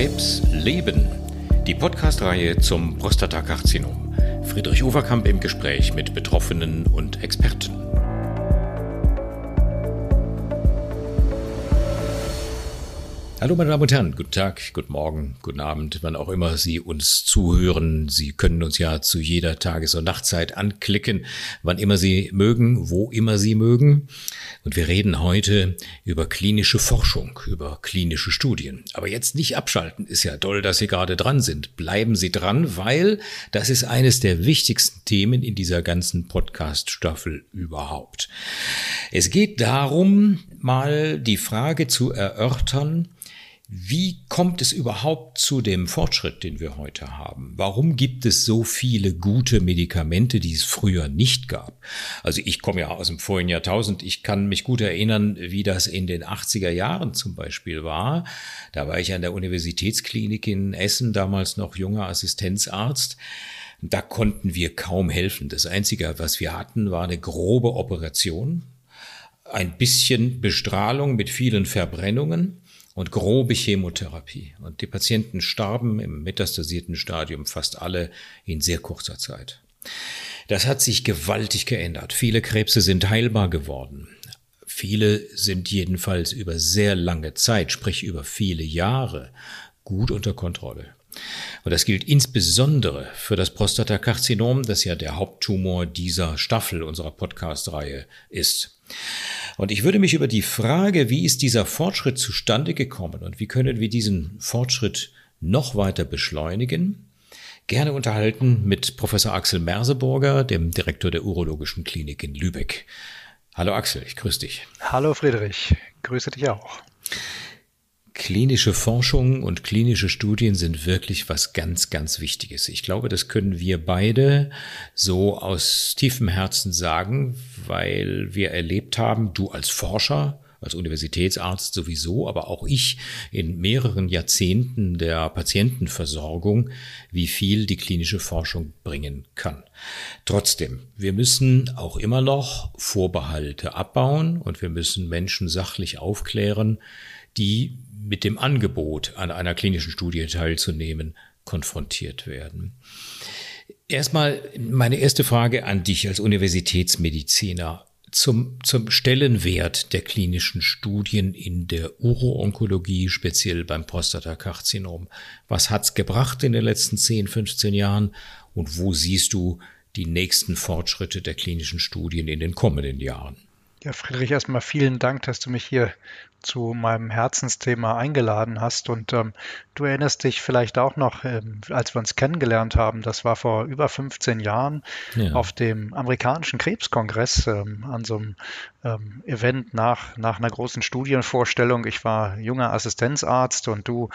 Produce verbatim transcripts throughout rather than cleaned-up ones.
Krebs leben. Die Podcast-Reihe zum Prostatakarzinom. Friedrich Overkamp im Gespräch mit Betroffenen und Experten. Hallo meine Damen und Herren, guten Tag, guten Morgen, guten Abend, wann auch immer Sie uns zuhören. Sie können uns ja zu jeder Tages- und Nachtzeit anklicken, wann immer Sie mögen, wo immer Sie mögen. Und wir reden heute über klinische Forschung, über klinische Studien. Aber jetzt nicht abschalten, ist ja toll, dass Sie gerade dran sind. Bleiben Sie dran, weil das ist eines der wichtigsten Themen in dieser ganzen Podcast-Staffel überhaupt. Es geht darum, mal die Frage zu erörtern, wie kommt es überhaupt zu dem Fortschritt, den wir heute haben? Warum gibt es so viele gute Medikamente, die es früher nicht gab? Also ich komme ja aus dem vorigen Jahrtausend. Ich kann mich gut erinnern, wie das in den achtziger Jahren zum Beispiel war. Da war ich an der Universitätsklinik in Essen, damals noch junger Assistenzarzt. Da konnten wir kaum helfen. Das Einzige, was wir hatten, war eine grobe Operation, ein bisschen Bestrahlung mit vielen Verbrennungen und grobe Chemotherapie. Und die Patienten starben im metastasierten Stadium fast alle in sehr kurzer Zeit. Das hat sich gewaltig geändert. Viele Krebse sind heilbar geworden. Viele sind jedenfalls über sehr lange Zeit, sprich über viele Jahre, gut unter Kontrolle. Und das gilt insbesondere für das Prostatakarzinom, das ja der Haupttumor dieser Staffel unserer Podcast-Reihe ist. Und ich würde mich über die Frage, wie ist dieser Fortschritt zustande gekommen und wie können wir diesen Fortschritt noch weiter beschleunigen, gerne unterhalten mit Professor Axel Merseburger, dem Direktor der Urologischen Klinik in Lübeck. Hallo Axel, ich grüße dich. Hallo Friedrich, grüße dich auch. Klinische Forschung und klinische Studien sind wirklich was ganz, ganz Wichtiges. Ich glaube, das können wir beide so aus tiefem Herzen sagen, weil wir erlebt haben, du als Forscher, als Universitätsarzt sowieso, aber auch ich in mehreren Jahrzehnten der Patientenversorgung, wie viel die klinische Forschung bringen kann. Trotzdem, wir müssen auch immer noch Vorbehalte abbauen und wir müssen Menschen sachlich aufklären, die mit dem Angebot, an einer klinischen Studie teilzunehmen, konfrontiert werden. Erstmal meine erste Frage an dich als Universitätsmediziner zum, zum Stellenwert der klinischen Studien in der Uroonkologie, speziell beim Prostatakarzinom. Was hat's gebracht in den letzten zehn, fünfzehn Jahren und wo siehst du die nächsten Fortschritte der klinischen Studien in den kommenden Jahren? Ja, Friedrich, erstmal vielen Dank, dass du mich hier zu meinem Herzensthema eingeladen hast. Und ähm, du erinnerst dich vielleicht auch noch, ähm, als wir uns kennengelernt haben, das war vor über fünfzehn Jahren, ja, auf dem amerikanischen Krebskongress, ähm, an so einem ähm, Event nach, nach einer großen Studienvorstellung. Ich war junger Assistenzarzt und du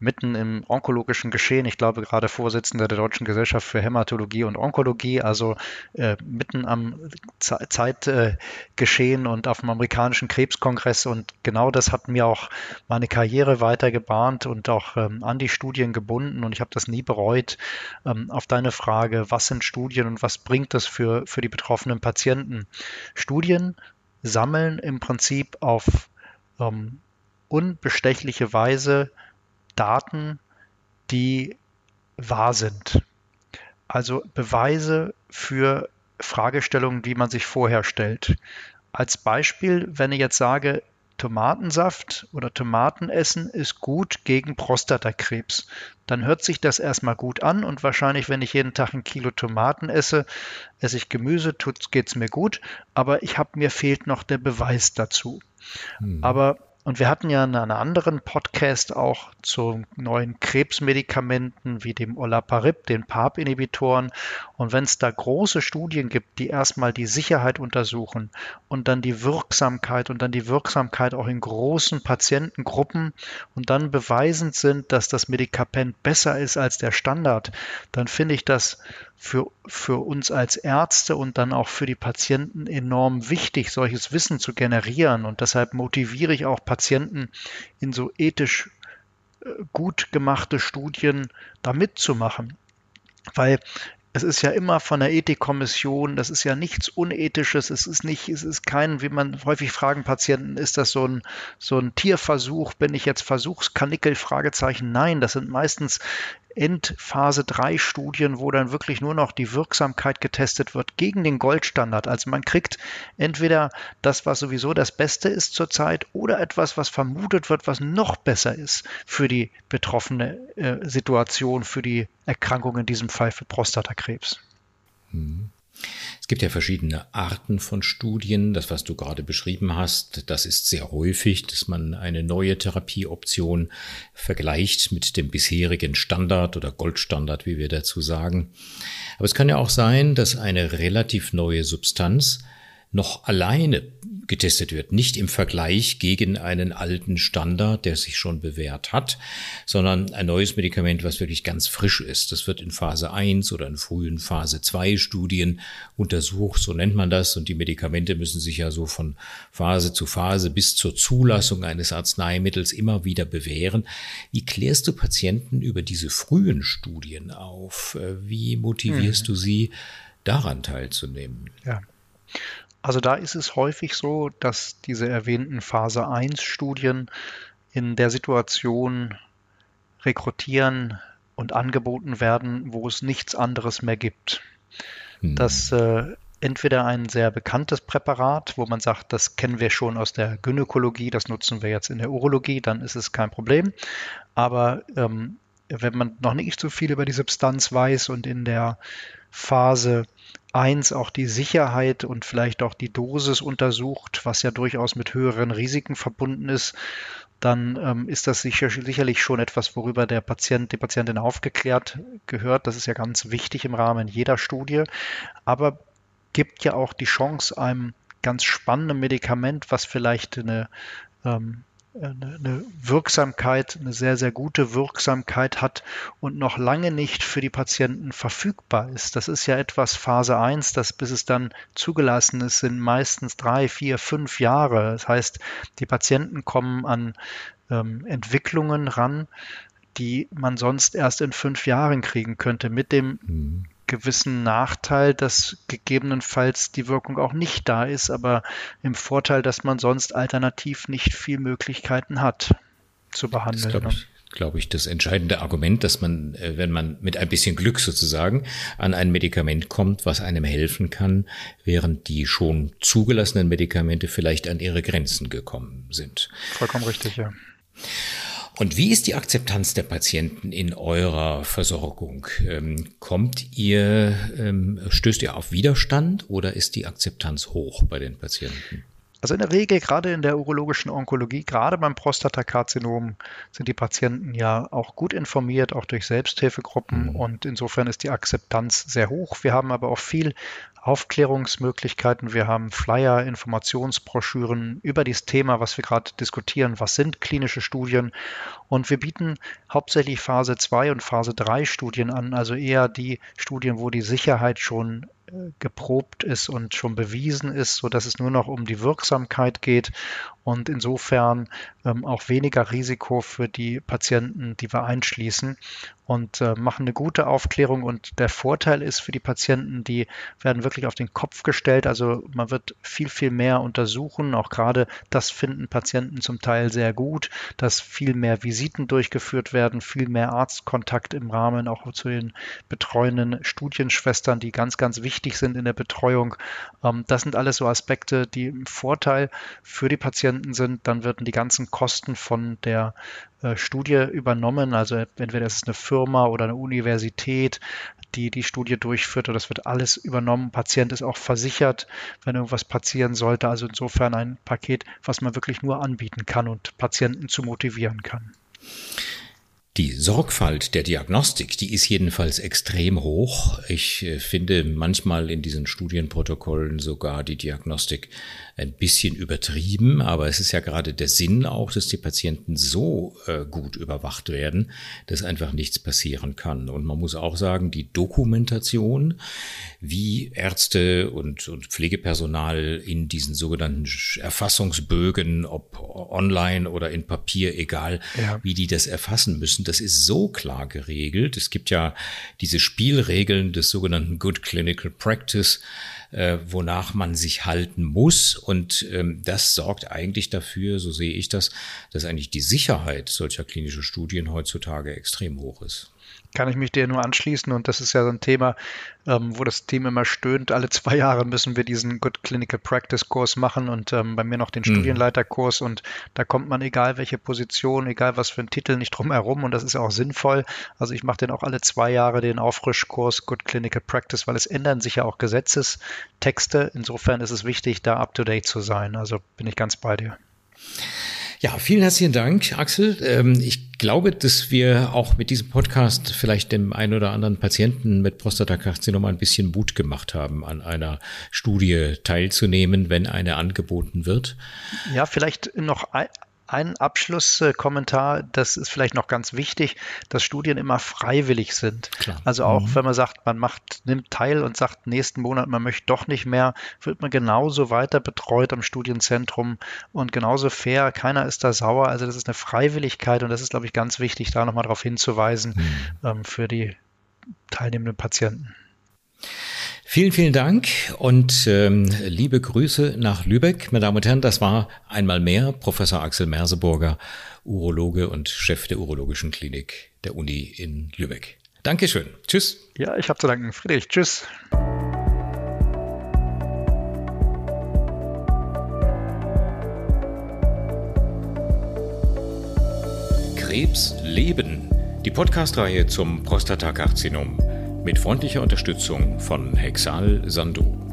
mitten im onkologischen Geschehen, ich glaube gerade Vorsitzender der Deutschen Gesellschaft für Hämatologie und Onkologie, also äh, mitten am Ze- Zeitgeschehen. Äh, und auf dem amerikanischen Krebskongress, und genau das hat mir auch meine Karriere weiter gebahnt und auch ähm, an die Studien gebunden, und ich habe das nie bereut. Ähm, auf deine Frage, was sind Studien und was bringt das für, für die betroffenen Patienten? Studien sammeln im Prinzip auf ähm, unbestechliche Weise Daten, die wahr sind. Also Beweise für Fragestellungen, die man sich vorher stellt. Als Beispiel, wenn ich jetzt sage, Tomatensaft oder Tomatenessen ist gut gegen Prostatakrebs, dann hört sich das erstmal gut an, und wahrscheinlich, wenn ich jeden Tag ein Kilo Tomaten esse, esse ich Gemüse, geht es mir gut, aber ich habe mir fehlt noch der Beweis dazu. Hm. Aber Und wir hatten ja in einem anderen Podcast auch zu neuen Krebsmedikamenten wie dem Olaparib, den P A R P-Inhibitoren. Und wenn es da große Studien gibt, die erstmal die Sicherheit untersuchen und dann die Wirksamkeit und dann die Wirksamkeit auch in großen Patientengruppen und dann beweisend sind, dass das Medikament besser ist als der Standard, dann finde ich das für, für uns als Ärzte und dann auch für die Patienten enorm wichtig, solches Wissen zu generieren. Und deshalb motiviere ich auch Patienten, in so ethisch gut gemachte Studien da mitzumachen. Weil Es ist ja immer von der Ethikkommission, das ist ja nichts Unethisches, es ist nicht, es ist kein, wie man häufig fragen Patienten, ist das so ein, so ein Tierversuch, bin ich jetzt Versuchskanickel, Fragezeichen, nein, das sind meistens Endphase drei Studien, wo dann wirklich nur noch die Wirksamkeit getestet wird gegen den Goldstandard. Also man kriegt entweder das, was sowieso das Beste ist zurzeit, oder etwas, was vermutet wird, was noch besser ist für die betroffene äh, Situation, für die Erkrankung, in diesem Fall für Prostatakrebs. Mhm. Es gibt ja verschiedene Arten von Studien. Das, was du gerade beschrieben hast, das ist sehr häufig, dass man eine neue Therapieoption vergleicht mit dem bisherigen Standard oder Goldstandard, wie wir dazu sagen. Aber es kann ja auch sein, dass eine relativ neue Substanz noch alleine getestet wird, nicht im Vergleich gegen einen alten Standard, der sich schon bewährt hat, sondern ein neues Medikament, was wirklich ganz frisch ist. Das wird in Phase eins oder in frühen Phase zwei Studien untersucht, so nennt man das. Und die Medikamente müssen sich ja so von Phase zu Phase bis zur Zulassung eines Arzneimittels immer wieder bewähren. Wie klärst du Patienten über diese frühen Studien auf? Wie motivierst mhm. du sie, daran teilzunehmen? Ja. Also da ist es häufig so, dass diese erwähnten Phase eins Studien in der Situation rekrutieren und angeboten werden, wo es nichts anderes mehr gibt. Hm. Das äh, entweder ein sehr bekanntes Präparat, wo man sagt, das kennen wir schon aus der Gynäkologie, das nutzen wir jetzt in der Urologie, dann ist es kein Problem. Aber ähm, wenn man noch nicht so viel über die Substanz weiß und in der Phase eins auch die Sicherheit und vielleicht auch die Dosis untersucht, was ja durchaus mit höheren Risiken verbunden ist, dann ähm, ist das sicher, sicherlich schon etwas, worüber der Patient, die Patientin aufgeklärt gehört. Das ist ja ganz wichtig im Rahmen jeder Studie, aber gibt ja auch die Chance, einem ganz spannenden Medikament, was vielleicht eine ähm, eine Wirksamkeit, eine sehr, sehr gute Wirksamkeit hat und noch lange nicht für die Patienten verfügbar ist. Das ist ja etwas Phase eins, das bis es dann zugelassen ist, sind meistens drei, vier, fünf Jahre. Das heißt, die Patienten kommen an ähm, Entwicklungen ran, die man sonst erst in fünf Jahren kriegen könnte, mit dem mhm. gewissen Nachteil, dass gegebenenfalls die Wirkung auch nicht da ist, aber im Vorteil, dass man sonst alternativ nicht viel Möglichkeiten hat zu behandeln. Das glaube ich, glaube ich, das entscheidende Argument, dass man, wenn man mit ein bisschen Glück sozusagen an ein Medikament kommt, was einem helfen kann, während die schon zugelassenen Medikamente vielleicht an ihre Grenzen gekommen sind. Vollkommen richtig, ja. Und wie ist die Akzeptanz der Patienten in eurer Versorgung? Kommt ihr, stößt ihr auf Widerstand oder ist die Akzeptanz hoch bei den Patienten? Also in der Regel, gerade in der urologischen Onkologie, gerade beim Prostatakarzinom sind die Patienten ja auch gut informiert, auch durch Selbsthilfegruppen. Mhm. Und insofern ist die Akzeptanz sehr hoch. Wir haben aber auch viel Aufklärungsmöglichkeiten. Wir haben Flyer, Informationsbroschüren über dieses Thema, was wir gerade diskutieren. Was sind klinische Studien? Und wir bieten hauptsächlich Phase zwei und Phase drei Studien an, also eher die Studien, wo die Sicherheit schon geprobt ist und schon bewiesen ist, sodass es nur noch um die Wirksamkeit geht und insofern ähm, auch weniger Risiko für die Patienten, die wir einschließen, und äh, machen eine gute Aufklärung. Und der Vorteil ist für die Patienten, die werden wirklich auf den Kopf gestellt. Also man wird viel, viel mehr untersuchen. Auch gerade das finden Patienten zum Teil sehr gut, dass viel mehr Visiten durchgeführt werden, viel mehr Arztkontakt im Rahmen auch zu den betreuenden Studienschwestern, die ganz, ganz wichtig sind in der Betreuung. Ähm, das sind alles so Aspekte, die im Vorteil für die Patienten sind. Dann werden die ganzen Kosten von der Studie übernommen, also entweder es ist eine Firma oder eine Universität, die die Studie durchführt, und das wird alles übernommen. Patient ist auch versichert, wenn irgendwas passieren sollte. Also insofern ein Paket, was man wirklich nur anbieten kann und Patienten zu motivieren kann. Die Sorgfalt der Diagnostik, die ist jedenfalls extrem hoch. Ich finde manchmal in diesen Studienprotokollen sogar die Diagnostik ein bisschen übertrieben, aber es ist ja gerade der Sinn auch, dass die Patienten so äh, gut überwacht werden, dass einfach nichts passieren kann. Und man muss auch sagen, die Dokumentation, wie Ärzte und, und Pflegepersonal in diesen sogenannten Erfassungsbögen, ob online oder in Papier, egal, ja. wie die das erfassen müssen, das ist so klar geregelt. Es gibt ja diese Spielregeln des sogenannten Good Clinical Practice, äh, wonach man sich halten muss. Und ähm, das sorgt eigentlich dafür, so sehe ich das, dass eigentlich die Sicherheit solcher klinischer Studien heutzutage extrem hoch ist. Kann ich mich dir nur anschließen, und das ist ja so ein Thema, ähm, wo das Team immer stöhnt, alle zwei Jahre müssen wir diesen Good Clinical Practice Kurs machen und ähm, bei mir noch den mhm. Studienleiterkurs, und da kommt man, egal welche Position, egal was für einen Titel, nicht drum herum, und das ist auch sinnvoll. Also ich mache den auch alle zwei Jahre, den Auffrischkurs Good Clinical Practice, weil es ändern sich ja auch Gesetzestexte, insofern ist es wichtig, da up-to-date zu sein, also bin ich ganz bei dir. Ja, vielen herzlichen Dank, Axel. Ich glaube, dass wir auch mit diesem Podcast vielleicht dem einen oder anderen Patienten mit Prostatakarzinom ein bisschen Mut gemacht haben, an einer Studie teilzunehmen, wenn eine angeboten wird. Ja, vielleicht noch ein... Ein Abschlusskommentar, das ist vielleicht noch ganz wichtig, dass Studien immer freiwillig sind. Klar. Also auch mhm. wenn man sagt, man macht, nimmt teil und sagt, nächsten Monat, man möchte doch nicht mehr, wird man genauso weiter betreut am Studienzentrum und genauso fair, keiner ist da sauer. Also das ist eine Freiwilligkeit, und das ist, glaube ich, ganz wichtig, da nochmal darauf hinzuweisen mhm. ähm, für die teilnehmenden Patienten. Vielen, vielen Dank und ähm, liebe Grüße nach Lübeck. Meine Damen und Herren, das war einmal mehr Professor Axel Merseburger, Urologe und Chef der Urologischen Klinik der Uni in Lübeck. Dankeschön. Tschüss. Ja, ich habe zu danken. Friedrich, tschüss. Krebs leben. Die Podcast-Reihe zum Prostatakarzinom. Mit freundlicher Unterstützung von Hexal Sandoz.